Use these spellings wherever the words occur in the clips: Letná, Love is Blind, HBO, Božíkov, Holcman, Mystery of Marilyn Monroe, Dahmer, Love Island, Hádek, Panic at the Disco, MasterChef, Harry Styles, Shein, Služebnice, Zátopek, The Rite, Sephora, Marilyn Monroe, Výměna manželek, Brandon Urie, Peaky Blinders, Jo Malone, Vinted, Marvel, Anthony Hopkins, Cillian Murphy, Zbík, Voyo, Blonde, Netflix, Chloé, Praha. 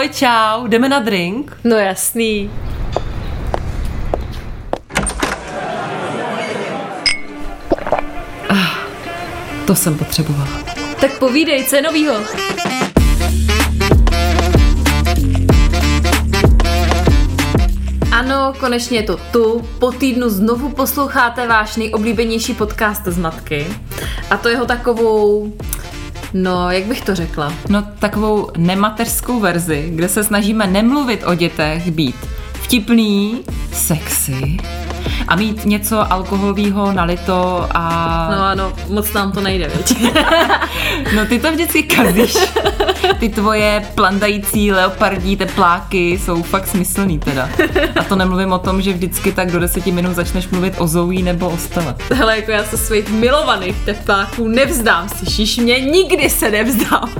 Ahoj, čau, jdeme na drink? No jasný. To jsem potřebovala. Tak povídej, co je novýho? Ano, konečně je to tu. Po týdnu znovu posloucháte váš nejoblíbenější podcast z matky. A to jeho takovou... No, jak bych to řekla? No, takovou nemateřskou verzi, kde se snažíme nemluvit o dětech, být vtipný, sexy a mít něco alkoholového nalito a... No ano, moc nám to nejde, věď? No, ty to vždycky kazíš. Ty tvoje plandající leopardí tepláky jsou fakt smyslný teda. A to nemluvím o tom, že vždycky tak do 10 minut začneš mluvit o Zoe nebo o Stele. Hele, jako já se svých milovaných tepláků nevzdám, slyšíš mě? Nikdy se nevzdám.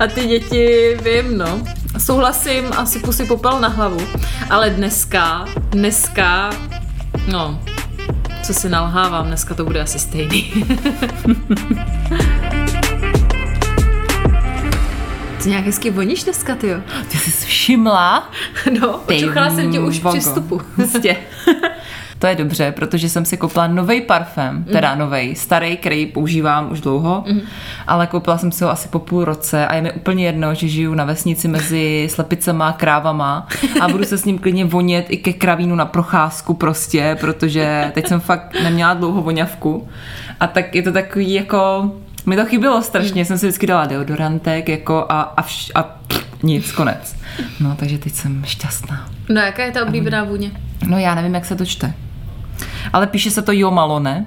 A ty děti, vím, no. Souhlasím a sypu si popel na hlavu. Ale dneska, no, co si nalhávám, dneska to bude asi stejný. Ty nějak hezky voníš dneska, tyjo. Ty jsi všimla? No, očuchala jsem tě už v přístupu. To je dobře, protože jsem si koupila novej parfém, teda novej, starý, který používám už dlouho, ale koupila jsem si ho asi po půl roce a je mi úplně jedno, že žiju na vesnici mezi slepicema a krávama a budu se s ním klidně vonět i ke kravínu na procházku prostě, protože teď jsem fakt neměla dlouho voňavku a tak je to takový jako... Mi to chybilo strašně, jsem si vždycky dala deodorantek jako nic, konec. No, takže teď jsem šťastná. No, jaká je ta oblíbená vůně? No, já nevím, jak se to čte. Ale píše se to Jo Malone.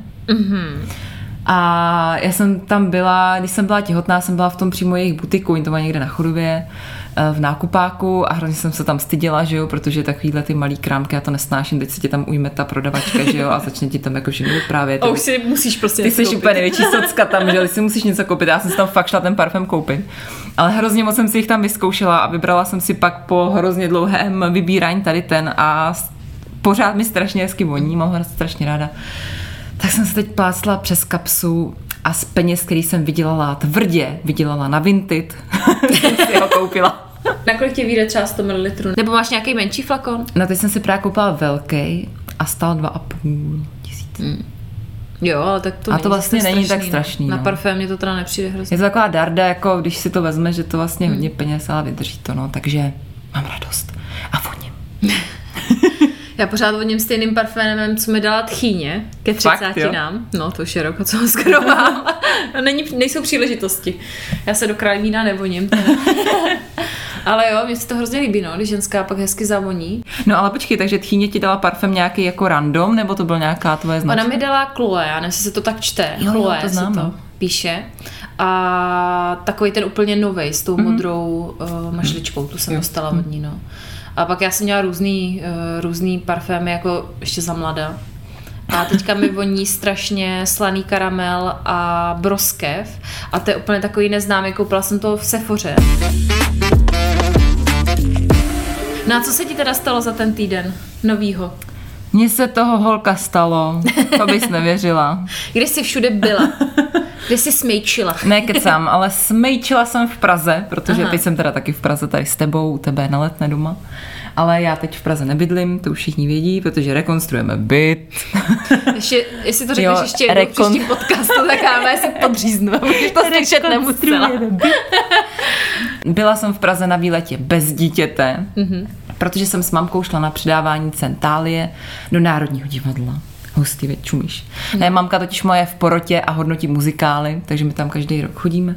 A já jsem tam byla, když jsem byla těhotná, jsem byla v tom přímo jejich butiku, oni to mají někde na Chodově, v nákupáku a hrozně jsem se tam styděla, že jo, protože takovýhle ty malý krámky, já to nesnáším, teď se ti tam ujme ta prodavačka, že jo, a začne ti tam jako živit právě. A už si musíš prostě ty jsi úplně největší socka tam, že jo, ty si musíš něco koupit, já jsem si tam fakt šla ten parfém koupit. Ale hrozně moc jsem si jich tam vyzkoušela a vybrala jsem si pak po hrozně dlouhém vybírání tady ten a pořád mi strašně hezky voní, mám ho strašně ráda. Tak jsem se teď plácla přes kapsu a z peněz, který jsem vydělala na Vinted, jsem si ho koupila. Na kolik tě vyjde třeba 100 ml? Nebo máš nějaký menší flakon? No, teď jsem si právě koupila velký a stál 2,5 tisíce. Jo, ale tak to a to vlastně není tak strašný. Na parfém mě to teda nepřijde hrozně. Je to taková darda, jako když si to vezme, že to vlastně hodně peněz, ale vydrží to, no, takže mám radost. A voním. Já pořád voním stejným parfémem, co mi dala tchýně ke 30. No, to už je rok, co ho skoro mám. Nejsou příležitosti. Já se do Krajmína nevoním. Ale jo, mně se to hrozně líbí, no, když ženská pak hezky zavoní. No, ale počkej, takže tchýně ti dala parfém nějaký jako random, nebo to byl nějaká tvoje značka? Ona mi dala Chloé, já nevím, jestli se to tak čte. Chloé to znám, to píše. A takový ten úplně novej s tou modrou mašličkou, tu jsem dostala od ní, no. A pak já jsem měla různý parfémy, jako ještě za mlada. A teďka mi voní strašně slaný karamel a broskev. A to je úplně takový neznámý, koupila jsem to v Sephoře. No a co se ti teda stalo za ten týden novýho? Mně se toho holka stalo, to bys nevěřila. Kde jsi všude byla? Kde jsi smejčila? Ne, kecám, ale smejčila jsem v Praze, protože teď jsem teda taky v Praze, tady s tebou, u tebe na Letné doma. Ale já teď v Praze nebydlím, to už všichni vědí, protože rekonstruujeme byt. Jestli to řekneš ještě jednou příští podcastu, tak já se podříznu, protože to slyšet nemusela. Byla jsem v Praze na výletě bez dítěte, protože jsem s mamkou šla na předávání Centálie do Národního divadla. Hustý, věď, čumíš. Ne, mamka totiž moje v porotě a hodnotí muzikály, takže my tam každý rok chodíme.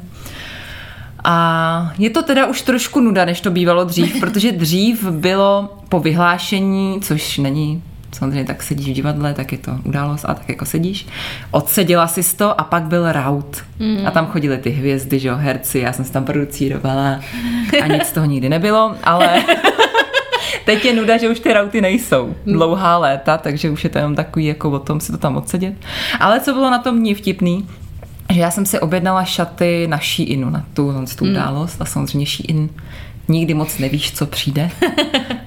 A je to teda už trošku nuda, než to bývalo dřív, protože dřív bylo po vyhlášení, což není, samozřejmě tak sedíš v divadle, tak je to událost a tak jako sedíš. Odseděla si to a pak byl raut. A tam chodily ty hvězdy, že jo, herci, já jsem se tam producírovala a nic z toho nikdy nebylo, ale... Teď je nuda, že už ty rauty nejsou dlouhá léta, takže už je to jenom takový, jako o tom si to tam odsedět. Ale co bylo na tom dní vtipný, že já jsem si objednala šaty na Sheinu, na tu událost a samozřejmě Shein nikdy moc nevíš, co přijde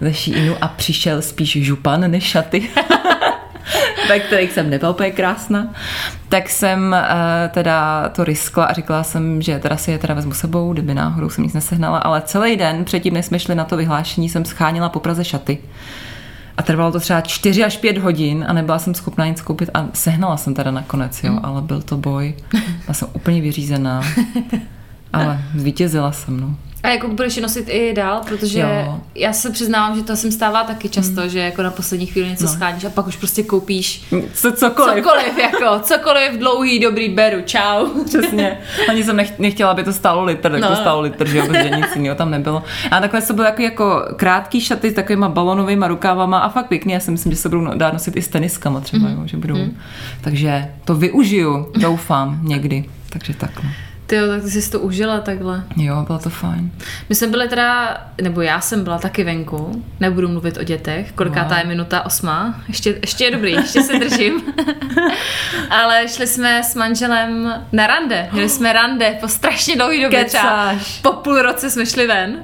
ze Sheinu a přišel spíš župan než šaty. ve kterých jsem nebyla úplně krásná, tak jsem teda to riskla a říkala jsem, že teda si je teda vezmu sebou, kdyby náhodou jsem nic nesehnala, ale celý den předtím, než jsme šli na to vyhlášení, jsem schánila po Praze šaty. A trvalo to třeba 4 až 5 hodin a nebyla jsem schopná nic koupit a sehnala jsem teda nakonec, jo, ale byl to boj. Já jsem úplně vyřízená, ale zvítězila jsem, no. A jako budeš je nosit i dál, protože jo. Já se přiznávám, že to jsem stává taky často, že jako na poslední chvíli něco scháníš a pak už prostě koupíš cokoliv dlouhý, dobrý, beru, čau. Přesně. Ani jsem nechtěla, aby to stálo litr, tak to stálo litr, že jo, protože nic jiného tam nebylo. A takhle to byly jako krátký šaty s takovýma balonovýma rukávama a fakt pěkný. Já si myslím, že se budou dát nosit i s teniskama třeba, jo, že budou. Takže to využiju, doufám, někdy. Takže takhle. Jo, tak ty jsi to užila takhle. Jo, bylo to fajn. My jsme byli teda, nebo já jsem byla taky venku, nebudu mluvit o dětech, kolikátá je minuta 8, ještě je dobrý, ještě se držím. Ale šli jsme s manželem na rande, měli jsme rande po strašně dlouhý době, třeba po půl roce jsme šli ven.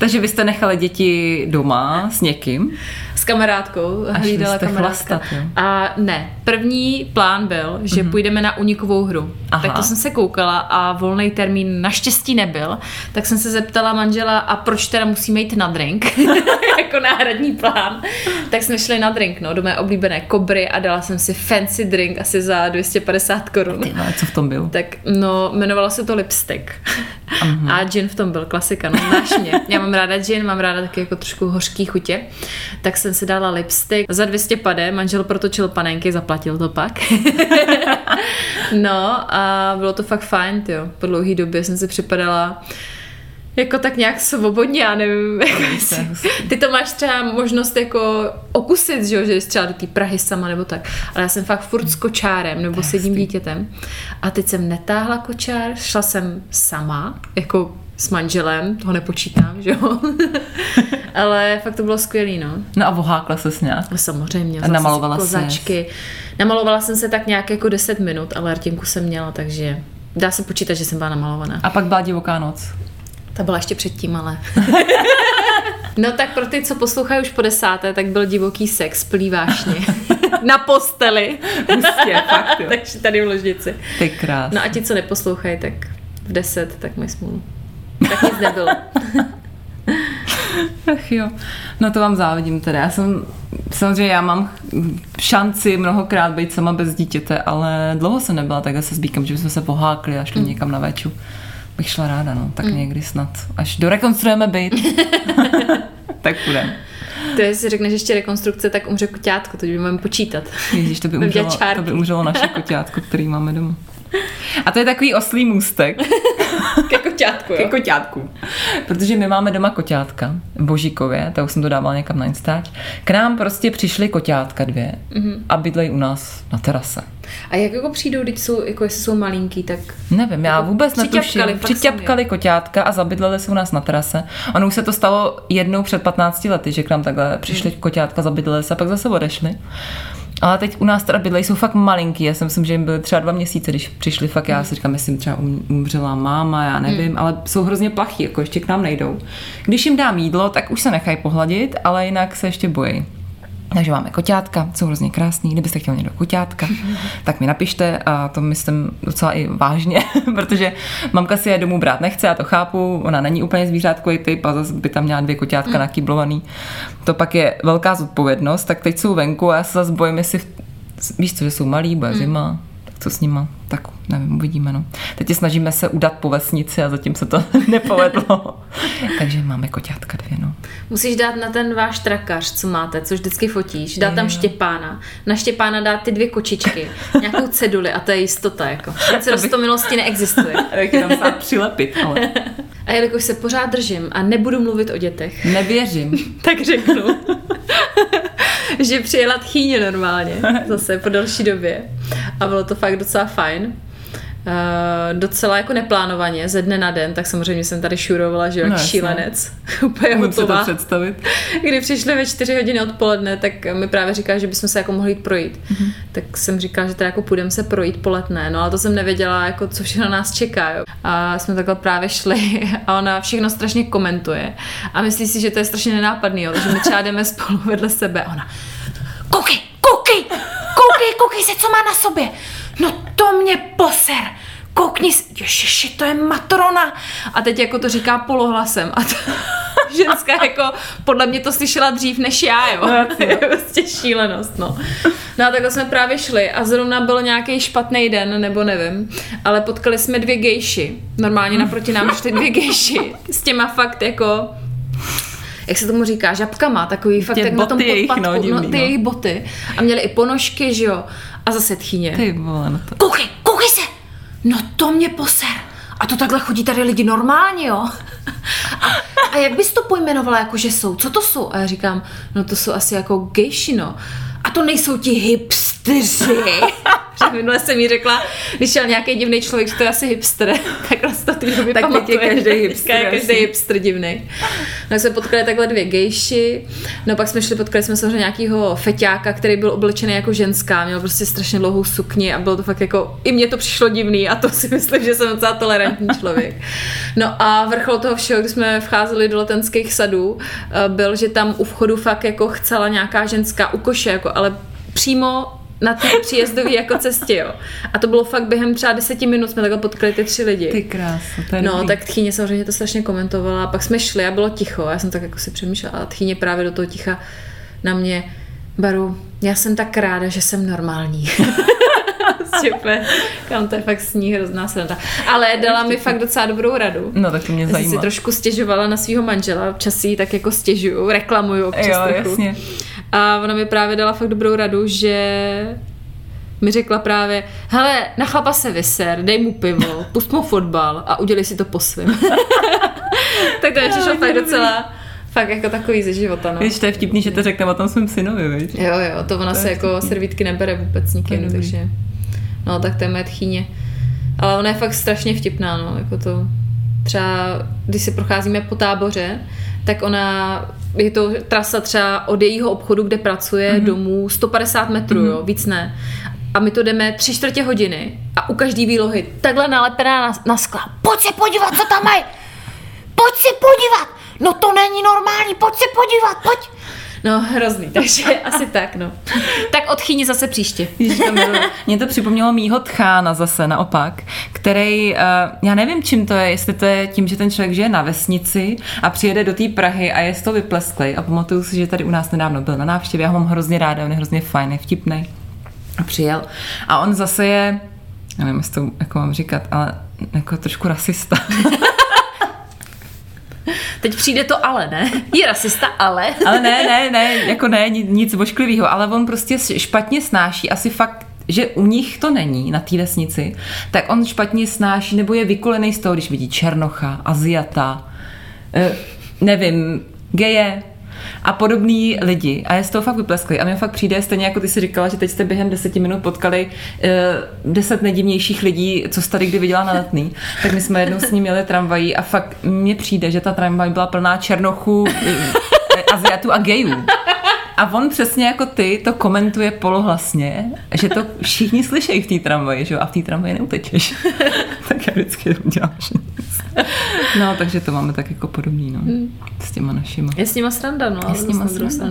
Takže byste nechali děti doma s někým? S kamarádkou, hlídala kamarádka. A ne, první plán byl, že půjdeme na unikovou hru. Aha. Tak to jsem se koukala a volný termín naštěstí nebyl, tak jsem se zeptala manžela, a proč teda musíme jít na drink? Jako náhradní plán. Tak jsme šli na drink, no, do mé oblíbené Kobry a dala jsem si fancy drink asi za 250 korun. Co v tom byl? Tak, no, jmenovalo se to lipstick. A gin v tom byl, klasika, no, znáš mě. Já mám ráda gin, mám ráda taky jako trošku hořký chutě. Tak jsem si dala lipstick za 250, manžel protočil panenky, zaplatil to pak. No a bylo to fakt fajn, jo. Po dlouhý době jsem si připadala jako tak nějak svobodně, já nevím. Ty to máš třeba možnost jako okusit, že jsi třeba do té Prahy sama nebo tak. Ale já jsem fakt furt s kočárem nebo s jedním dítětem. A teď jsem netáhla kočár, šla jsem sama, jako s manželem, toho nepočítám, že jo? Ale fakt to bylo skvělý, no. No a vohákla ses nějak? No, samozřejmě. A namalovala kozačky. Namalovala jsem se tak nějak jako 10 minut, ale rtinku jsem měla, takže dá se počítat, že jsem byla namalovaná. A pak byla divoká noc. Ta byla ještě předtím, ale... No tak pro ty, co poslouchají už po 10, tak byl divoký sex plný vášně. Na posteli. Hustě, fakt jo. Takže tady v ložnici. Ty krás. No a ti, co neposlouchají, tak v 10, tak mají smůlu. Tak nic nebylo. Ach jo. No to vám závidím teda. Já jsem, samozřejmě já mám šanci mnohokrát být sama bez dítěte, ale dlouho jsem nebyla takhle se Zbíkem, že bychom se pohákli a šli někam na veču. Bych šla ráda, no. Tak někdy snad. Až dorekonstruujeme byt. Tak půjdeme. To je, jestli řekneš ještě rekonstrukce, tak umře koťátko, to by máme počítat. Ježíš, to by umřelo naše koťátko, který máme doma. A to je takový oslý můstek. Ke koťátku. Protože my máme doma koťátka v Božíkově, tak už jsem to dávala někam na Instač. K nám prostě přišly koťátka 2 a bydlejí u nás na terase. A jak jako přijdou, když jsou, jako jestli jsou malinký, tak... Nevím, já jako vůbec netuším. Přiťapkali koťátka a zabydleli se u nás na terase. Ono už se to stalo jednou před 15 lety, že k nám takhle přišly koťátka, zabydleli se a pak zase odešli. Ale teď u nás teda bydlejí, jsou fakt malinký. Já si myslím, že jim byly třeba 2 měsíce, když přišli fakt. Já si říkám, jestli třeba umřela máma, já nevím, ale jsou hrozně plachý, jako ještě k nám nejdou. Když jim dám jídlo, tak už se nechají pohladit, ale jinak se ještě bojí. Takže máme koťátka, jsou hrozně krásný. Kdybyste chtěli někdo koťátka, tak mi napište, a to myslím docela i vážně, protože mamka si je domů brát nechce, já to chápu, ona není úplně zvířátkový typ a zase by tam měla 2 koťátka nakyblovaný. To pak je velká zodpovědnost, tak teď jsou venku a já se zase bojím, jestli víš co, že jsou malí, bude zima, tak co s nima, tak nevím, uvidíme, no. Teď snažíme se udat po vesnici a zatím se to nepovedlo. Takže máme koťátka 2, no. Musíš dát na ten váš trakař, co máte, co vždycky fotíš, dát tam Štěpána. Na Štěpána dát ty 2 kočičky, nějakou ceduli a to je jistota, jako. Nic rostomilosti neexistuje. Tak je tam sám přilepit, ale... A jelikož se pořád držím a nebudu mluvit o dětech. Nevěřím. Tak řeknu, že přijela tchýně normálně, zase po další době. A bylo to fakt docela fajn. Docela jako neplánovaně, ze dne na den, tak samozřejmě jsem tady šurovala, že jo, no, šílenec. Úplně hotová. Si to představit. Když přišli ve 4 hodiny odpoledne, tak mi právě říkala, že bychom se jako mohli jít projít. Tak jsem říkala, že teda jako půjdeme se projít poledne, no ale to jsem nevěděla, jako co všechno nás čeká, jo. A jsme takhle právě šli a ona všechno strašně komentuje a myslí si, že to je strašně nenápadný, jo, takže my třeba jdeme spolu vedle sebe a ona: "Koukej, koukej! Koukej se, co má na sobě. No to mě poser. Koukni, ježiši, to je matrona. A teď jako to říká polohlasem. A ta ženská jako podle mě to slyšela dřív než já, jo. Je prostě šílenost, no. No a takhle jsme právě šli a zrovna byl nějaký špatný den, nebo nevím, ale potkali jsme dvě gejši. Normálně naproti nám šli dvě gejši. S těma fakt jako... jak se tomu říká, žabkama, takový fakt jak na tom podpadku, no, divný, no, ty jejich boty. A měli i ponožky, že jo, a zase tchyně. Ty vole, no to... Koukej se! No to mě poser. A to takhle chodí tady lidi normálně, jo? A jak bys to pojmenovala, jako že jsou? Co to jsou? A já říkám, no to jsou asi jako gejši, no. A to nejsou ti hipsteři. Minule jsem jí řekla, když šel nějaký divný člověk, že to je asi hipster, takhle se to ty době pamatuje. Tak každý hipster divný. No jsme potkali takhle dvě gejši, no pak jsme šli, potkali jsme samozřejmě nějakýho feťáka, který byl oblečený jako ženská, měl prostě strašně dlouhou sukni a bylo to fakt jako, i mně to přišlo divný a to si myslím, že jsem docela tolerantní člověk. No a vrchol toho všeho, když jsme vcházeli do Letenských sadů, byl, že tam u vchodu fakt jako chcela nějaká ženská u koše, jako, ale přímo na té příjezdové jako cestě, jo. A to bylo fakt během třeba 10 minut jsme takhle potkali ty tři lidi. Ty krásu, to je no, dobrý. Tak tchýně samozřejmě to strašně komentovala a pak jsme šli a bylo ticho. Já jsem tak jako si přemýšlela a tchýně právě do toho ticha na mě: Baru, já jsem tak ráda, že jsem normální. Super. Kam to je fakt sní hrozná sranda. Ale dala mi fakt docela dobrou radu. No tak to mě zajímá. Si trošku stěžovala na svého manžela, občas jí tak jako stěžuju, reklamuju občas jo, trochu. Jasně. A ona mi právě dala fakt dobrou radu, že mi řekla právě: hele, na chlapa se vyser, dej mu pivo, pust mu fotbal a udělej si to po svým. Tak to mi přišlo fakt docela fakt jako takový ze života, no. Víš, to je vtipný, že to řekneme o tom svým synovi, víš? Jo, to ona to se vtipný. Jako servítky nebere vůbec nikým, takže... No, tak to je moje tchýně. Ale ona je fakt strašně vtipná, no, jako to... Třeba, když se procházíme po Táboře, tak ona... Je to trasa třeba od jejího obchodu, kde pracuje, domů 150 metrů, jo, víc ne. A my to jdeme 3/4 hodiny a u každý výlohy takhle nalepená na skla. Pojď se podívat, co tam mají! Pojď se podívat! No to není normální, pojď se podívat, pojď! No hrozný, takže asi tak, no. Tak odchyni zase příště. Mně to připomnělo mýho tchána zase naopak, který, já nevím čím to je, jestli to je tím, že ten člověk žije na vesnici a přijede do té Prahy a je z toho vyplesklej a pamatuju si, že tady u nás nedávno byl na návštěvě, já ho mám hrozně ráda, on je hrozně fajn, je vtipnej. A přijel a on zase je, nevím, jestli to jako mám říkat, ale jako trošku rasista. Teď přijde to ale, ne? Je rasista, ale. Ale ne, jako ne, nic vošklivýho, ale on prostě špatně snáší, asi fakt, že u nich to není na té vesnici, tak on špatně snáší, nebo je vykolený z toho, když vidí černocha, Aziata, nevím, geje a podobný lidi. A je z toho fakt vypleskli. A mě fakt přijde, stejně jako ty si říkala, že teď jste během 10 minut potkali 10 nejdivnějších lidí, co jsi tady kdy viděla na Letný. Tak my jsme jednou s ním jeli tramvají a fakt mně přijde, že ta tramvaj byla plná černochů, Aziatů a gejů. A on přesně jako ty to komentuje polohlasně, že to všichni slyšejí v té tramvaji, že jo? A v té tramvaji neutečeš. Tak já vždycky to udělám. No, takže to máme tak jako podobný, no. S těma našima. Je s nima sranda, no.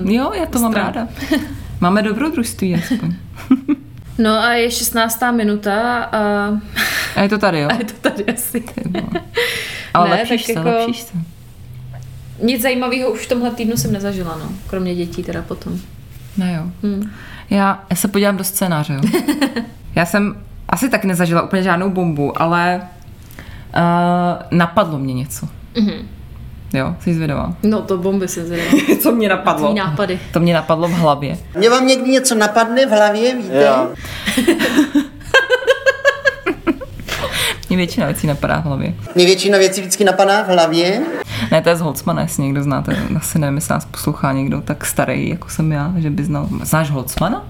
Jo, já to mám ráda. Máme dobrodružství aspoň. No a je 16. minuta a je to tady, jo? A je to tady asi. Ale ne, lepšíš se. Nic zajímavého už v tomhle týdnu jsem nezažila, no. Kromě dětí teda potom. No jo. Já se podívám do scénáře, jo. Já jsem asi tak nezažila úplně žádnou bombu, ale napadlo mě něco. Jo, jsi zvědavá? No to bomby se zvědavá. Co mě napadlo? Tvý nápady. To mě napadlo v hlavě. Mě vám někdy něco napadne v hlavě, víte? Mě většina věcí napadá v hlavě. Mě většina věcí vždycky napadá v hlavě? Ne, to je z Holcmana, jestli někdo znáte. Asi nevím, jestli nás poslouchá někdo tak starý, jako jsem já, že by znal. Znáš Holcmana?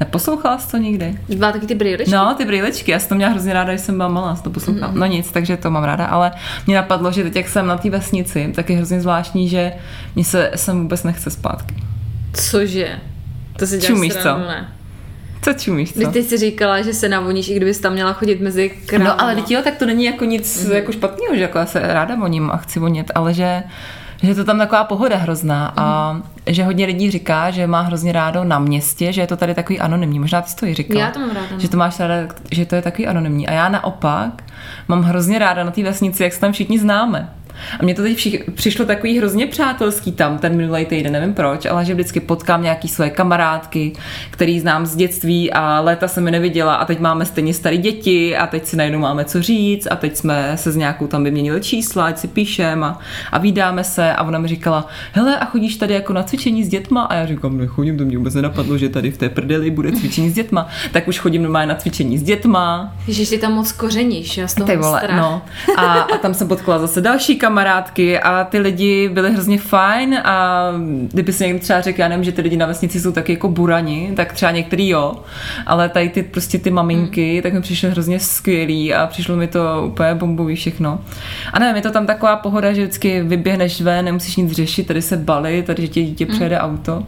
Neposlouchala jsi to nikdy? Byla taky ty brýlečky? No, ty brýlečky. Já jsem to měla hrozně ráda, když jsem byla malá, jsem to poslouchala. No nic, takže to mám ráda, ale mě napadlo, že teď, jak jsem na té vesnici, tak je hrozně zvláštní, že mě se sem vůbec nechce zpátky. Cože? To se děláš srandu, ne? Co čumíš, co? Když ty jsi říkala, že se navoníš, i kdybys tam měla chodit mezi krám. No ale teď jo, tak to není jako nic jako špatného, že jako já se ráda voním a chci vonět, ale že že je to tam taková pohoda hrozná a že hodně lidí říká, že má hrozně rádo na městě, že je to tady takový anonymní. Možná ty to i říkala. Já to mám ráda. Že to máš ráda, že to je takový anonymní. A já naopak mám hrozně ráda na té vesnici, jak se tam všichni známe. A mně to teď přišlo takový hrozně přátelský tam ten minulý týden, nevím proč, ale že vždycky potkám nějaký svoje kamarádky, který znám z dětství a léta se mi neviděla a teď máme stejně staré děti a teď si najednou máme co říct a teď jsme se s nějakou tam vyměnili čísla, ať si píšem a vídáme se a ona mi říkala, hele a chodíš tady jako na cvičení s dětma a já říkám, nechodím, to mě vůbec nenapadlo, že tady v té prdeli bude cvičení s dětma, tak už chodím normálně na cvičení s dětma. Ježiš, ty tam moc kořeníš, já z toho mám strach. No. A tam jsem potkala zase další kamarádky a ty lidi byly hrozně fajn a kdyby si někdo třeba řekl, já nevím, že ty lidi na vesnici jsou taky jako burani, tak třeba některý jo, ale tady ty prostě ty maminky, tak mi přišly hrozně skvělý a přišlo mi to úplně bombový všechno. A nevím, je to tam taková pohoda, že vždycky vyběhneš ven, nemusíš nic řešit, tady se balit, tady že tě dítě přejede auto.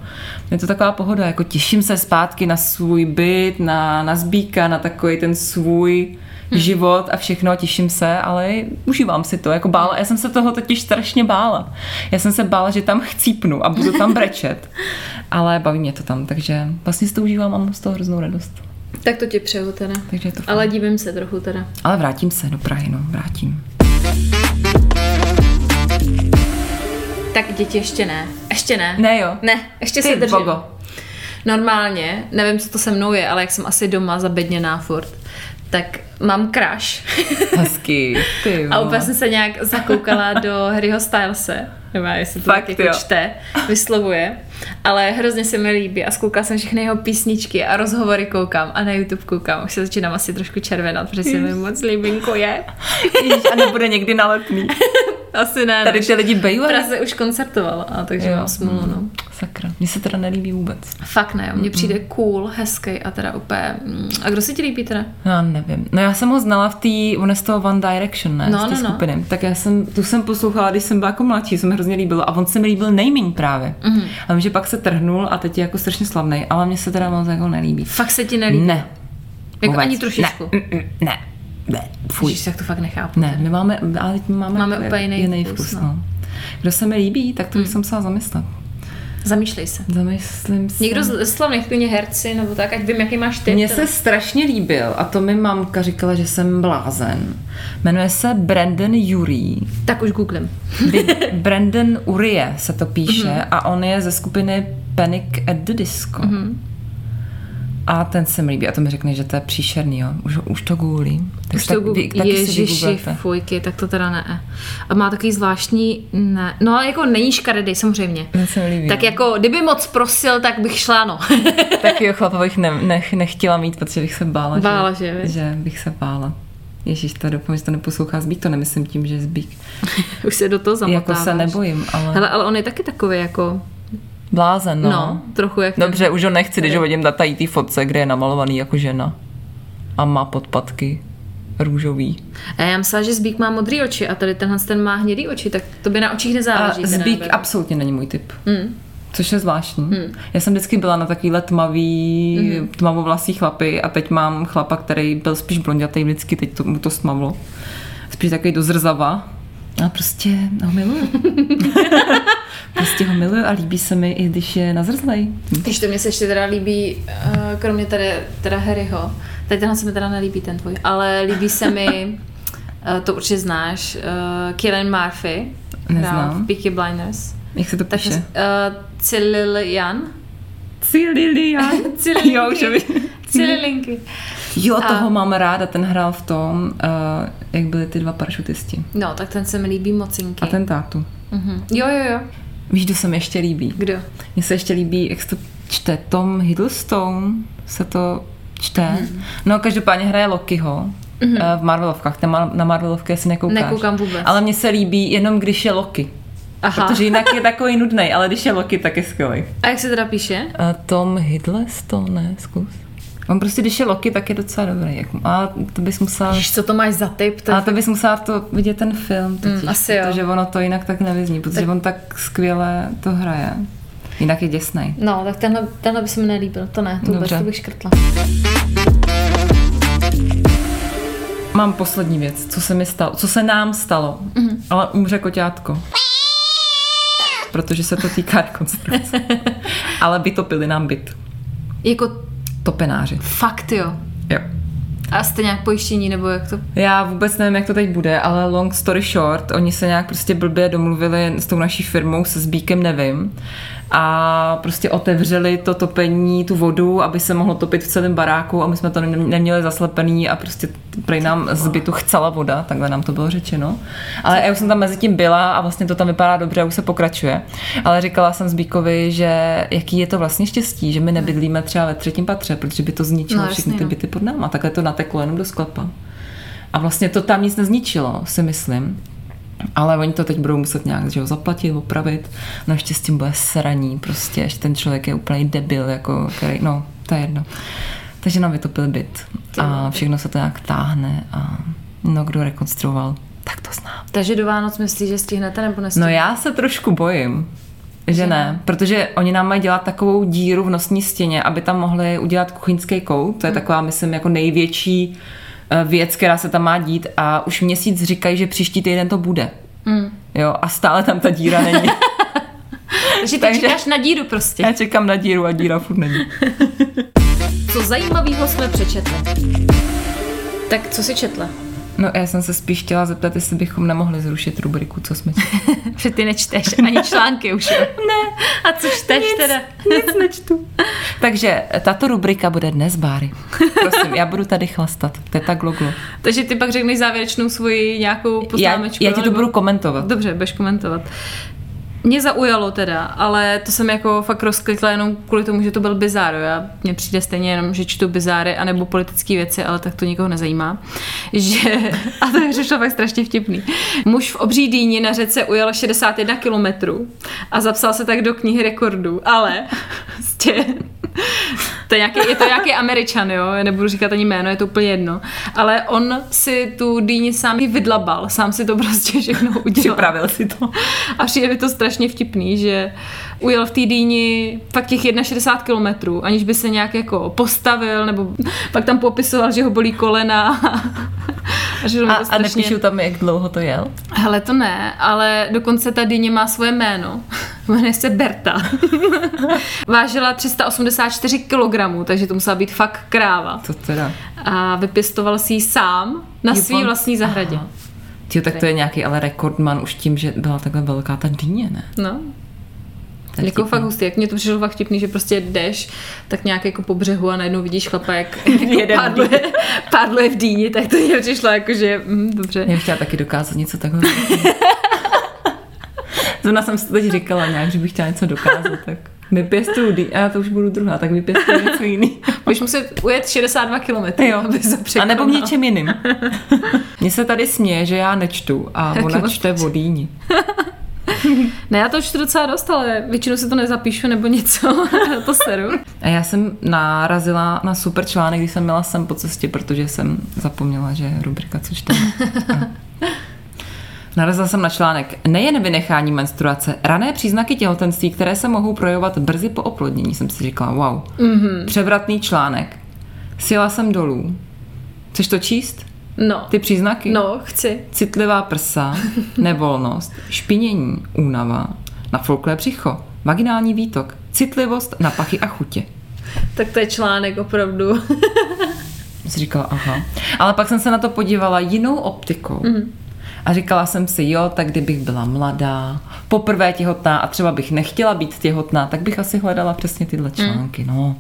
Je to taková pohoda, jako těším se zpátky na svůj byt, na Zbíka, na takový ten svůj život a všechno, těším se, ale užívám si to, jako bála. Já jsem se toho totiž strašně bála. Já jsem se bála, že tam chcípnu a budu tam brečet. Ale baví mě to tam, takže vlastně si to užívám a mám z toho hroznou radost. Tak to ti přeju teda. Takže je to fun. Ale divím se trochu teda. Ale vrátím se do Prahy, no, vrátím. Tak děti ještě ne. Ještě ne. Ne jo. Ne, ještě se držím. Bogo. Normálně, nevím, co to se mnou je, ale jak jsem asi doma zabedněná furt, tak mám crush. Hezky. A úplně jsem se nějak zakoukala do Harryho Stylese. Nevím, jestli to fakt, tak jako čte, vyslovuje. Ale hrozně se mi líbí a zkoukala jsem všechny jeho písničky a rozhovory koukám a na YouTube koukám. Už se začínám asi trošku červenat, protože se mi moc líbinko je. A nebude někdy na Letný. Asi ne. Tady ty lidi bejou. Praze už koncertovala, a takže jo, mám smůlu. No. Sakra. Mně se teda nelíbí vůbec. Fakt ne, mně přijde cool, hezký a teda úplně... A kdo se ti líbí teda? Já nevím. No já jsem ho znala v té... On je z toho One Direction, ne? No, skupiny. No. Tak já jsem... Tu jsem poslouchala, když jsem byla jako mladší, jsem hrozně líbila. A on se mi líbil nejméně právě. A vím, že pak se trhnul a teď je jako strašně slavnej, ale mně se teda moc jako nelíbí. Fakt se ti nelíbí? Ne. Jako ani trošičku? Ne. Ježiš, tak to fakt nechápu. Ne, my máme úplně jiný vkus. No. Kdo se mi líbí, tak to bych se musela zamyslet. Zamýšlej se. Zamyslím se. Někdo z slavných klidně herci, nebo tak, ať vím, jaký máš ty. Mně se strašně líbil a to mi mamka říkala, že jsem blázen. Jmenuje se Brandon Urie. Tak už googlím. Brandon Urie se to píše a on je ze skupiny Panic at the Disco. A ten se mi líbí. A to mi řekne, že to je příšerný, jo. Už to googlím. Tak už to googlím. Ježiši, fujky, tak to teda ne. A má takový zvláštní... Ne. No ale jako není škaredej, samozřejmě. Mně se mi líbí. Tak jako, kdyby moc prosil, tak bych šla, no. Tak jo, chlapa bych nechtěla mít, protože bych se bála. Bála, že bych se bála. Ježíš, to doufám, že to neposlouchá Zbík, to nemyslím tím, že Zbík. Už se do toho zamotáváš. Jako se nebojím, ale... Hele, ale on je taky takový jako... Blázen, no. Trochu jak... Dobře, už ho nechci, když ho vidím na té fotce, kde je namalovaný jako žena. A má podpatky růžový. A já myslela, že Zbík má modrý oči a tady tenhle ten má hnědý oči, tak to by na očích nezáleží. A Zbík absolutně není můj typ. Což je zvláštní. Já jsem vždycky byla na takovýhle tmavovlasý chlapy a teď mám chlapa, který byl spíš blondětej vždycky, teď mu to stmavlo. Spíš takový dozrzava. A prostě ho miluju. Prostě ho miluju a líbí se mi, i když je nazrzlej. Když to mě se ještě teda líbí, kromě tady teda Harryho, tady tenhle se mi teda nelíbí ten tvoj, ale líbí se mi, to určitě znáš, Cillian Murphy. Neznám. Peaky Blinders. Jak se to píše? Cillian. Jo, toho mám ráda, ten hrál v tom, jak byli ty dva parašutisti. No, tak ten se mi líbí mocinky. A ten tátu. Jo. Víš, kdo se mi ještě líbí? Kdo? Mně se ještě líbí, jak se to čte, Tom Hiddleston se to čte. No, každopádně hraje Lokiho v Marvelovkách. Na Marvelovky si nekoukáš. Nekoukám vůbec. Ale mně se líbí jenom, když je Loki. Aha. Protože jinak je takový nudnej, ale když je Loki, tak je skvělý. A jak se teda píše? Tom Hiddleston, ne, zkus. On prostě, když je Loki, tak je docela dobrý. A to bys musela... Jež, co to máš za typ? A to bys musela to vidět ten film totiž. Asi jo. Protože ono to jinak tak nevyzní, protože tak... on tak skvěle to hraje. Jinak je děsnej. No, tak tenhle by se mi nelíbil. To ne, to vůbec, to bych škrtla. Mám poslední věc, co se nám stalo. Ale umře koťátko. protože se to týká rekonstrukce. Ale vytopili nám byt. Jako topenáři. Fakt jo. A jste nějak pojištění, nebo jak to? Já vůbec nevím, jak to teď bude, ale long story short, oni se nějak prostě blbě domluvili s tou naší firmou, se Zbíkem, nevím. A prostě otevřeli to topení, tu vodu, aby se mohlo topit v celém baráku a my jsme to neměli zaslepený a prostě prej nám z bytu chcela voda, takhle nám to bylo řečeno. Ale já už jsem tam mezi tím byla a vlastně to tam vypadá dobře a už se pokračuje. Ale říkala jsem Zbíkovi, že jaký je to vlastně štěstí, že my nebydlíme třeba ve třetím patře, protože by to zničilo všechny ty byty pod náma. Takhle to nateklo jenom do sklepa. A vlastně to tam nic nezničilo, si myslím. Ale oni to teď budou muset nějak, že ho zaplatit, opravit. Naštěstí bude sraní prostě, ještě ten člověk je úplně debil, jako, který, no, to je jedno. Takže nám vytopil byt a všechno se to nějak táhne a no, kdo rekonstruoval, tak to zná. Takže do Vánoc myslíš, že stihnete nebo nestihnete? No já se trošku bojím, že ne, protože oni nám mají dělat takovou díru v nosní stěně, aby tam mohli udělat kuchyňský kout, to je taková, myslím, jako největší věc, která se tam má dít a už měsíc říkají, že příští týden to bude. Jo, a stále tam ta díra není. Takže čekáš na díru prostě. Já čekám na díru a díra furt není. Co zajímavého jsme přečetli? Tak co jsi četla? No já jsem se spíš chtěla zeptat, jestli bychom nemohli zrušit rubriku, co jsme četli. Že ty nečteš ani články už. Ne. A co čteš teda? Nic nečtu. Takže tato rubrika bude dnes, Báry. Prosím, já budu tady chlastat. Teta gloglo. Takže ty pak řekneš závěrečnou svoji nějakou poznámečku. Já ti to budu komentovat. Dobře, budeš komentovat. Mě zaujalo teda, ale to jsem jako fakt rozklikla jenom kvůli tomu, že to byl bizár. Mně přijde stejně jenom, že čtu bizáry anebo politické věci, ale tak to nikoho nezajímá. A to je řešlo fakt strašně vtipný. Muž v Obří dýni na řece ujel 61 kilometrů a zapsal se tak do knihy rekordů, ale je to nějaký Američan, jo? Já nebudu říkat ani jméno, je to úplně jedno. Ale on si tu dýni sám vydlabal, sám si to prostě všechno udělal. Připravil si to. A přijde mi to strašně vtipný, že ujel v té dýni fakt těch 61 kilometrů, aniž by se nějak jako postavil, nebo pak tam popisoval, že ho bolí kolena. A nepíšu tam, jak dlouho to jel? Hele, to ne, ale dokonce ta dýně má svoje jméno. Jmenuje se Berta. Vážila 384 kilogramů, takže to musela být fakt kráva. To teda. A vypěstoval si ji sám na své vlastní zahradě. Aha. Tyjo, tak to je nějaký ale rekordman už tím, že byla takhle velká ta dýně, ne? No. Jako fakt hustý, jak mě to přišlo fakt vtipný, že prostě jdeš tak nějak jako po břehu a najednou vidíš chlapa, jak pádluje v dýni, tak to mě přišlo jako, že dobře. Já chtěla taky dokázat něco takové. Zrovna jsem si to teď říkala nějak, že bych chtěla něco dokázat, tak vypěstuju dýni, a já to už budu druhá, tak vypěstuju něco jiný. Budeš muset ujet 62 kilometrů, aby se překonal. A nebo v něčem jiným. Mně se tady směje, že já nečtu a ona čte o dýni. Ne, já to už docela dost, ale většinou si to nezapíšu nebo něco, to seru. A já jsem narazila na super článek, když jsem jela sem po cestě, protože jsem zapomněla, že je rubrika co čteme. Narazila jsem na článek Nejen vynechání menstruace, rané příznaky těhotenství, které se mohou projevovat brzy po oplodnění, jsem si říkala, wow. Převratný článek. Sjela jsem dolů. Chceš to číst? No. Ty příznaky? No, chci. Citlivá prsa, nevolnost, špinění, únava, nafouklé břicho, vaginální výtok, citlivost na pachy a chutě. Tak to je článek opravdu. Jsi říkala, aha. Ale pak jsem se na to podívala jinou optikou. A říkala jsem si, jo, tak kdybych byla mladá, poprvé těhotná a třeba bych nechtěla být těhotná, tak bych asi hledala přesně tyhle články, no.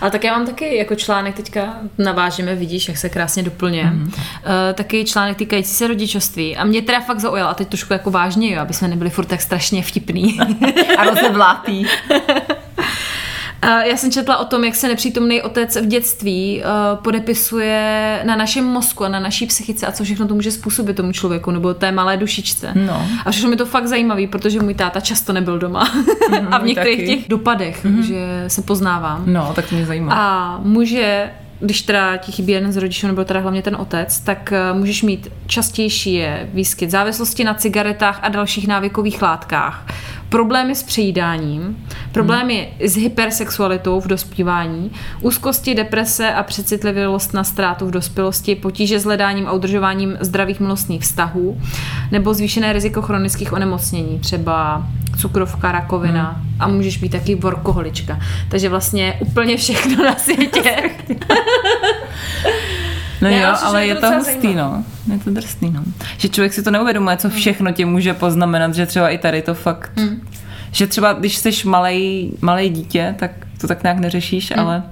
Ale tak já mám taky jako článek, teďka navážeme, vidíš, jak se krásně doplňuje. Taky článek týkající se rodičovství. A mě teda fakt zaujal, a teď trošku jako vážně, jo, aby jsme nebyli furt tak strašně vtipný. A rozevlátý. Já jsem četla o tom, jak se nepřítomný otec v dětství podepisuje na našem mozku a na naší psychice a co všechno to může způsobit tomu člověku nebo té malé dušičce. No. A přišlo mi to fakt zajímavý, protože můj táta často nebyl doma. A v některých těch dopadech, že se poznávám. No, tak to mě zajímá. A může, když teda ti chybí jeden z rodičů nebo teda hlavně ten otec, tak můžeš mít častější výskyt závislosti na cigaretách a dalších návykových látkách. Problémy s přejídáním, problémy s hypersexualitou v dospívání, úzkosti, deprese a přecitlivělost na ztrátu v dospělosti, potíže s hledáním a udržováním zdravých milostných vztahů nebo zvýšené riziko chronických onemocnění, třeba cukrovka, rakovina a můžeš být taky workoholička. Takže vlastně úplně všechno na světě. No ne, jo, ale je to hustý, no. Je to drsný, no. Že člověk si to neuvědomuje, co všechno tě může poznamenat, že třeba i tady to fakt... Že třeba, když jsi malej dítě, tak to tak nějak neřešíš, ale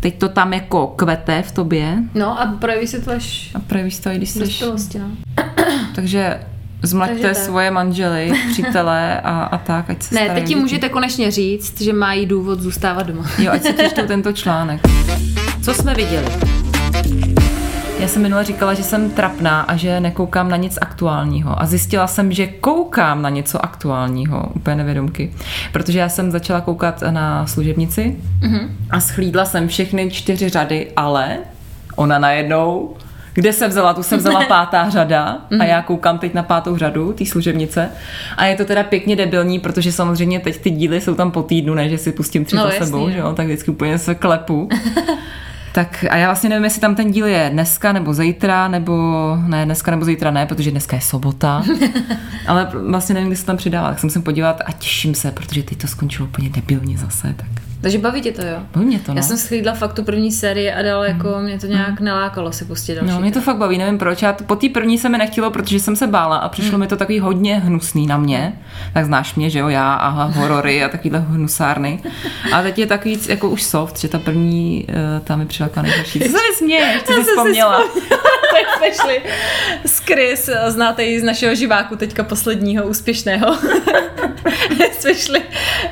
teď to tam jako kvete v tobě. No a projeví se to až... A projevíš to, i když jsi... No. Takže... Zmlaďte svoje manžely, přítele a tak, ať se starají. Ne, teď ti můžete konečně říct, že mají důvod zůstávat doma. Jo, ať si přečtou tento článek. Co jsme viděli? Já jsem minule říkala, že jsem trapná a že nekoukám na nic aktuálního. A zjistila jsem, že koukám na něco aktuálního, úplně nevědomky. Protože já jsem začala koukat na Služebnici a schlídla jsem všechny 4 řady, ale ona najednou... Kde se vzala? Tu se vzala 5. řada a já koukám teď na 5. řadu té Služebnice a je to teda pěkně debilní, protože samozřejmě teď ty díly jsou tam po týdnu, ne, že si pustím 3 za sebou, že jo, tak vždycky úplně se klepu. Tak a já vlastně nevím, jestli tam ten díl je dneska nebo zítra, nebo ne, dneska nebo zítra ne, protože dneska je sobota, ale vlastně nevím, kde se tam přidává, tak jsem se podívat a těším se, protože teď to skončilo úplně debilně zase, tak... Takže baví tě to, jo? Baví mě to, no. Já jsem schlídla fakt tu první sérii a dala jako, mě to nějak nelákalo se pustit další. No, mě to fakt baví, nevím proč. Já po té první se mi nechtělo, protože jsem se bála a přišlo mi to takový hodně hnusný na mě. Tak znáš mě, že jo, já a horory a takovýhle hnusárny. A teď je takový jako už soft, že ta první tam mi přišla jako nejhorší. Co se směješ? Co jsi vzpomněla? Tak jsme šli s Chris, znáte ji z našeho živáku teďka posledního úspěšného. Jsme šli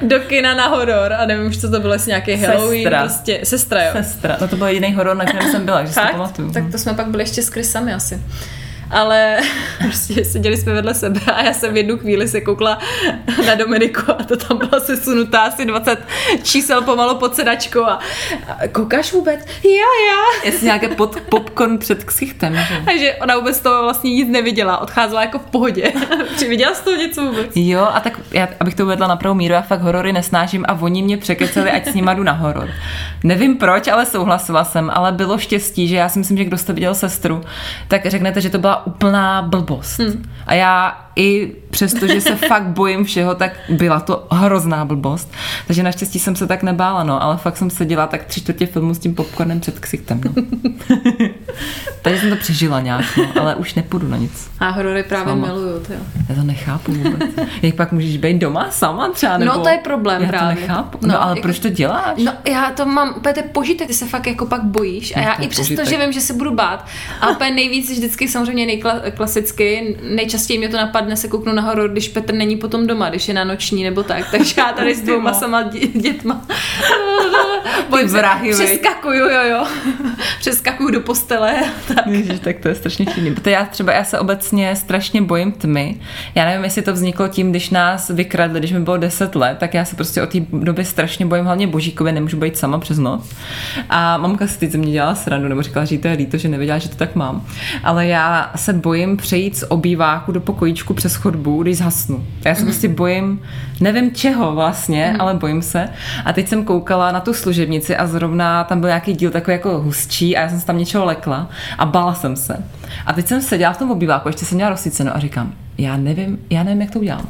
do kina na horor a nevím, co to bylo, jestli nějaký Halloween, prostě sestra, jo. Sestra. No to byl jediný horor, na kterém jsem byla, že si to pamatuju. Tak to jsme pak byli ještě s Chrisami asi. Ale prostě seděli jsme vedle sebe a já jsem v jednu chvíli se koukla na Dominiku a to tam byla sesunutá asi 20 čísel pomalu pod sedačkou a koukáš vůbec? Já. Jestli nějaké popcorn před ksichtem. Takže ona vůbec toho vlastně nic neviděla, odcházela jako v pohodě. Viděla jsi toho něco vůbec? Jo, a tak já, abych to uvedla na pravou míru, já fakt horory nesnážím a oni mě překeceli, ať s nima jdu na horor. Nevím proč, ale souhlasila jsem, ale bylo štěstí, že já si myslím, že kdo jste viděl Sestru, tak řeknete, že to byla úplná blbost. A já i přesto, že se fakt bojím všeho, tak byla to hrozná blbost. Takže naštěstí jsem se tak nebála, no, ale fakt jsem seděla tak 3/4 filmu s tím popcornem před ksichtem, no. Takže jsem to přežila nějak, no, ale už nepůjdu na nic. A horory právě miluju, to jo. Já to nechápu vůbec. Jak pak můžeš být doma sama třeba, nebo... No to je problém já právě. Já to nechápu. No ale proč to děláš? No já to mám úplně ten požitek, ty se fakt jako pak bojíš a já i přesto, že vím, že se budu bát. A úplně nejvíc vždycky samozřejmě nejklasicky, nejčastěji mě to napadne, se kouknu na horor, když Petr není potom doma, když je na noční nebo tak, takže já tady s dvěma sama dětma přeskakuju do postele. Tak. Ježiš, tak to je strašně šílený. Protože já se obecně strašně bojím tmy. Já nevím, jestli to vzniklo tím, když nás vykradli, když mi bylo 10 let, tak já se prostě od té doby strašně bojím, hlavně Božíkově, nemůžu být sama přes noc. A mamka si teď ze mě dělala srandu, nebo říkala, že to je líto, že nevěděla, že to tak mám. Ale já se bojím přejít z obýváku do pokojíčku přes chodbu, když zhasnu. Já se prostě bojím, nevím čeho vlastně, ale bojím se. A teď jsem koukala na tu Služebnici a zrovna tam byl nějaký díl takový jako hustší a já jsem se tam něčeho lekla a bála jsem se. A teď jsem seděla v tom obýváku, ještě jsem měla rozsvíceno a říkám, já nevím, jak to udělám.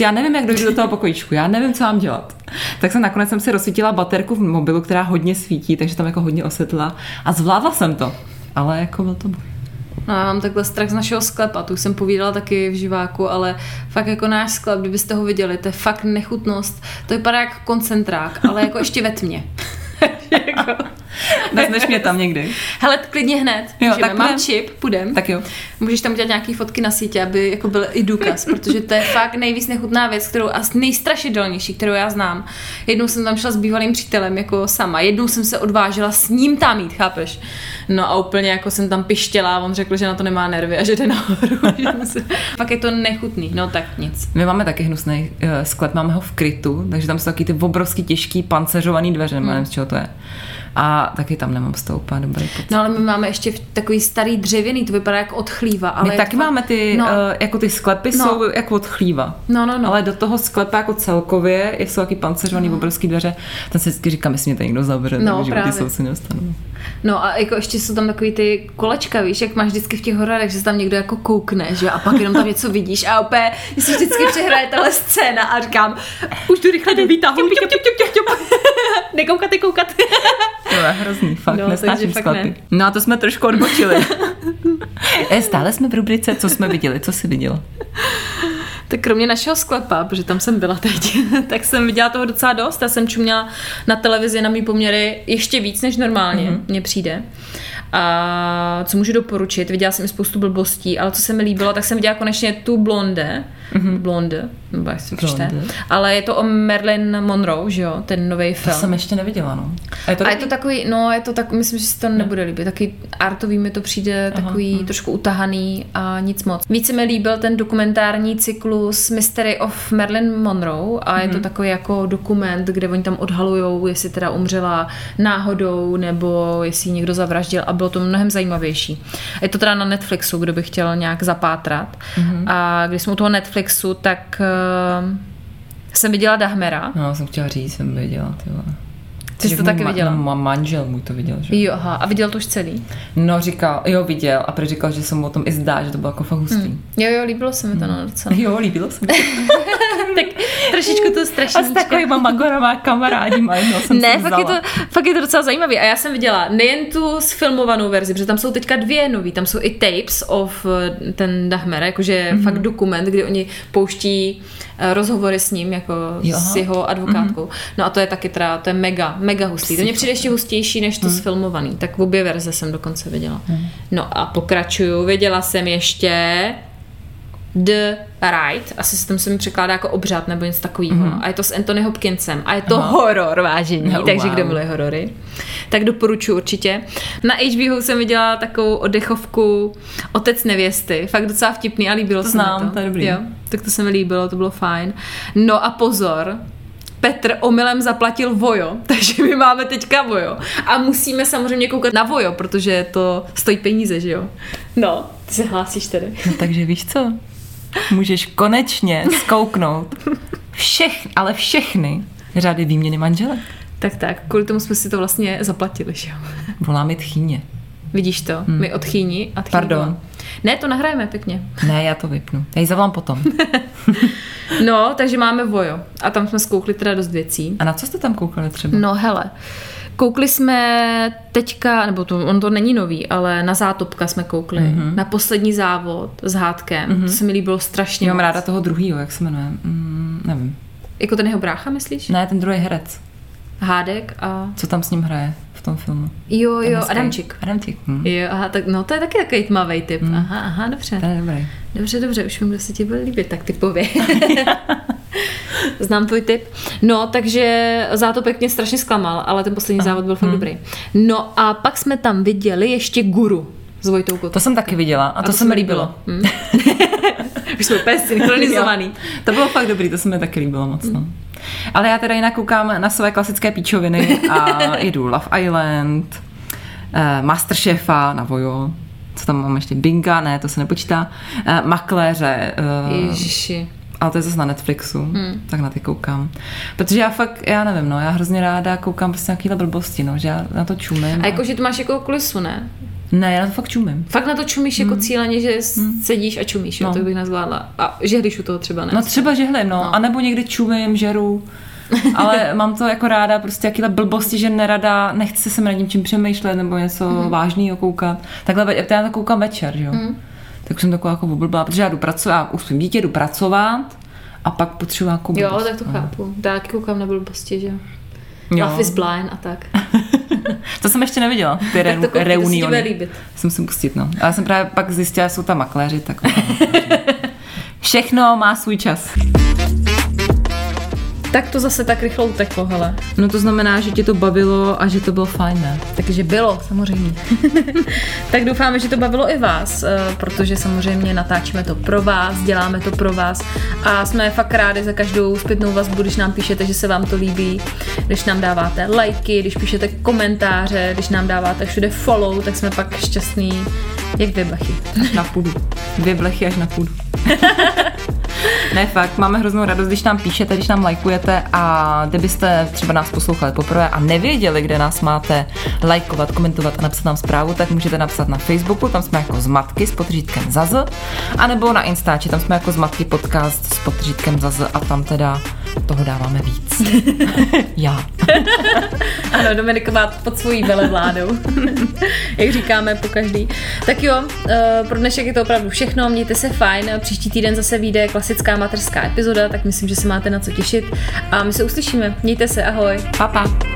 Já nevím, jak dojdu do toho pokojíčku, já nevím, co mám dělat. Tak jsem nakonec si rozsvítila baterku v mobilu, která hodně svítí, takže tam jako hodně osvětla a zvládla jsem to. Ale jako byl to boj. No, já mám takhle strach z našeho sklepa, to už jsem povídala taky v živáku, ale fakt jako náš sklep, kdybyste ho viděli, to je fakt nechutnost, to vypadá jako koncentrák, ale jako ještě ve tmě. Nezneš mě tam někdy. Hele, klidně hned. Jo, tak mám čip, půjdem. Tak jo. Můžeš tam udělat nějaký fotky na sítě, aby jako byl i důkaz, protože to je fakt nejvíc nechutná věc, kterou a nejstrašidelnější, kterou já znám. Jednou jsem tam šla s bývalým přítelem jako sama. Jednou jsem se odvážila s ním tam jít, chápeš? No a úplně jako jsem tam pištěla, on řekl, že na to nemá nervy a že jde nahoru. Fakt je to nechutný. No tak nic. My máme taky hnusný sklep, máme ho v krytu, takže tam jsou taky ty obrovský těžký pancéřovaný dveře, nevím, z čeho to je. a taky tam nemám stoupa, dobrý pocit. No ale my máme ještě takový starý dřevěný, to vypadá jak od chlíva. Ale my taky máme ty, jako ty sklepy jsou jako od chlíva. No. Ale do toho sklepa jako celkově jsou taky panceřovaný obrovský dveře. Tam se vždycky říkám, jestli mě to někdo zabere, takže ty souci nedostanou. No a jako ještě jsou tam takový ty kolečka, víš, jak máš vždycky v těch hororech, že se tam někdo jako koukne, že a pak jenom tam něco vidíš a opět si vždycky přehraje tahle scéna a říkám, už tu rychle vytáhnu. Nekoukat. To je hrozný, fakt, nesnáším sklepy. Ne. No a to jsme trošku odbočili. Stále jsme v rubrice, co jsme viděli, co jsi viděla? Tak kromě našeho sklepa, protože tam jsem byla teď, tak jsem viděla toho docela dost. Já jsem čuměla na televizi na mý poměry ještě víc než normálně, mně přijde. A co můžu doporučit? Viděla jsem i spoustu blbostí, ale co se mi líbilo, tak jsem viděla konečně tu Blonde, nebo jak se přečte, ale je to o Marilyn Monroe, že jo, ten nový film. To jsem ještě neviděla, no. Je to takový, myslím, že si to nebude líbit, taky artový mi to přijde, takový trošku utahaný a nic moc. Víc se mi líbil ten dokumentární cyklus Mystery of Marilyn Monroe a je to takový jako dokument, kde oni tam odhalujou, jestli teda umřela náhodou, nebo jestli někdo zavraždil, a bylo to mnohem zajímavější. Je to teda na Netflixu, kdo by chtěl nějak zapátrat. A když jsme u toho Netflixu, tak jsem viděla Dahmera. No, jsem chtěla říct, jsem viděla. Ty jsi to taky viděla? Manžel můj to viděl, že? Jo, aha. A viděl to už celý? No, říkal, jo, viděl a říkal, že se mu o tom i zdá, že to bylo jako fakt hustý. Jo, líbilo se mi to na docela. Jo, líbilo se mi to. Tak trošičku to strašnička. A s takovýma magorová kamarádím. Ne, fakt je to docela zajímavý. A já jsem viděla nejen tu sfilmovanou verzi, protože tam jsou teďka dvě nový, tam jsou i tapes of ten Dahmer, jakože fakt dokument, kdy oni pouští rozhovory s ním, jako s jeho advokátkou. No a to je taky teda, to je mega hustý. To mě přijde ještě hustější než to sfilmovaný. Tak obě verze jsem dokonce viděla. No a pokračuju. Viděla jsem ještě The Rite. Asi se tam se mi překládá jako obřad nebo něco takového. A je to s Anthony Hopkinsem. A je to horor, vážení. No, takže kdo miluje horory, tak doporučuji určitě. Na HBO jsem viděla takovou oddechovku Otec nevěsty. Fakt docela vtipný a líbilo se mi to. To je dobrý. Jo, tak to se mi líbilo, to bylo fajn. No a pozor, Petr omylem zaplatil Voyo, takže my máme teďka Voyo. A musíme samozřejmě koukat na Voyo, protože to stojí peníze, že jo? No, ty se hlásíš tady. No, takže víš co? Můžeš konečně zkouknout všechny řady výměny manželek. Tak, kvůli tomu jsme si to vlastně zaplatili, že jo? Volá mi tchýně. Vidíš to? My od tchýni a tchýni. Pardon. Ne, to nahrajeme pěkně. Ne, já to vypnu. Já ji zavolám potom. No, takže máme Voyo. A tam jsme zkoukli teda dost věcí. A na co jste tam koukali třeba? No hele, koukli jsme teďka, nebo to, on to není nový, ale na Zátopka jsme koukli. Na poslední závod s Hádkem. To se mi líbilo strašně. Mám ráda toho druhýho, jak se jmenuje. Nevím. Jako ten jeho brácha, myslíš? Ne, ten druhý herec. Hádek a... Co tam s ním hraje? V tom filmu. Jo, Adamčík. Jo, aha, tak, no to je taky takový tmavý typ. Aha, dobře. To je dobrý. Dobře, už vím, kdo se ti bude líbit, tak typově. Znám tvůj typ. No, takže Zátopek mě strašně zklamal, ale ten poslední závod byl fakt dobrý. No a pak jsme tam viděli ještě Guru s Vojtou Kotkou. To jsem taky viděla a to se mi líbilo. Už jsme úplně synchronizovaný. To bylo fakt dobrý, to se mi taky líbilo moc. Ale já teda jinak koukám na své klasické píčoviny a jedu Love Island, Masterchefa na Voyo, co tam mám ještě, Binga, ne, to se nepočítá, Makléře. Ježiši. Ale to je zase na Netflixu, tak na ty koukám. Protože já fakt, já nevím, no, já hrozně ráda koukám prostě nějakýhle blbosti, no, že já na to čumím. A jakože to máš jako kulisu, ne? Ne, já na to fakt čumím. Fakt na to čumíš jako cíleně, že sedíš a čumíš, to bych nezvládla. A žehliš u toho třeba, ne? No třeba žehlím, no. A nebo někdy čumím, žeru. Ale mám to jako ráda, prostě jakýhle blbosti, že nerada, nechci se nad tím čím přemýšlet, nebo něco vážného koukat. Takhle, já to koukám večer, že jo. Tak jsem taková jako oblblá, protože já jdu pracovat, já u svým dítě jdu pracovat a pak potřebuji jako blbost. Jo, tak to chápu. Tak koukám na blbosti, že Love is Blind a tak. To jsem ještě neviděla, ty reuniony. To musím pustit, no. Ale jsem právě pak zjistila, že jsou tam makléři, tak... Všechno má svůj čas. Tak to zase tak rychle uteklo, hele. No to znamená, že ti to bavilo a že to bylo fajn, ne? Takže bylo, samozřejmě. Tak doufáme, že to bavilo i vás, protože samozřejmě natáčíme to pro vás, děláme to pro vás a jsme fakt rádi za každou zpětnou vazbu, když nám píšete, že se vám to líbí, když nám dáváte lajky, když píšete komentáře, když nám dáváte všude follow, tak jsme pak šťastní jak dvě blechy. Až na půdu. Dvě blechy až na půdu. Ne, fakt, máme hroznou radost, když nám píšete, když nám lajkujete a kdybyste třeba nás poslouchali poprvé a nevěděli, kde nás máte lajkovat, komentovat a napsat nám zprávu, tak můžete napsat na Facebooku, tam jsme jako Zmatky s podřídkem Zaz, anebo na Instači, tam jsme jako Zmatky podcast s podřídkem Zaz a tam teda toho dáváme víc. Já. Ano, Dominika má pod svojí velevládou. Jak říkáme po každý. Tak jo, pro dnešek je to opravdu všechno, mějte se fajn, příští týden zase vyjde klasická mateřská epizoda, tak myslím, že se máte na co těšit a my se uslyšíme. Mějte se, ahoj. Pa, pa.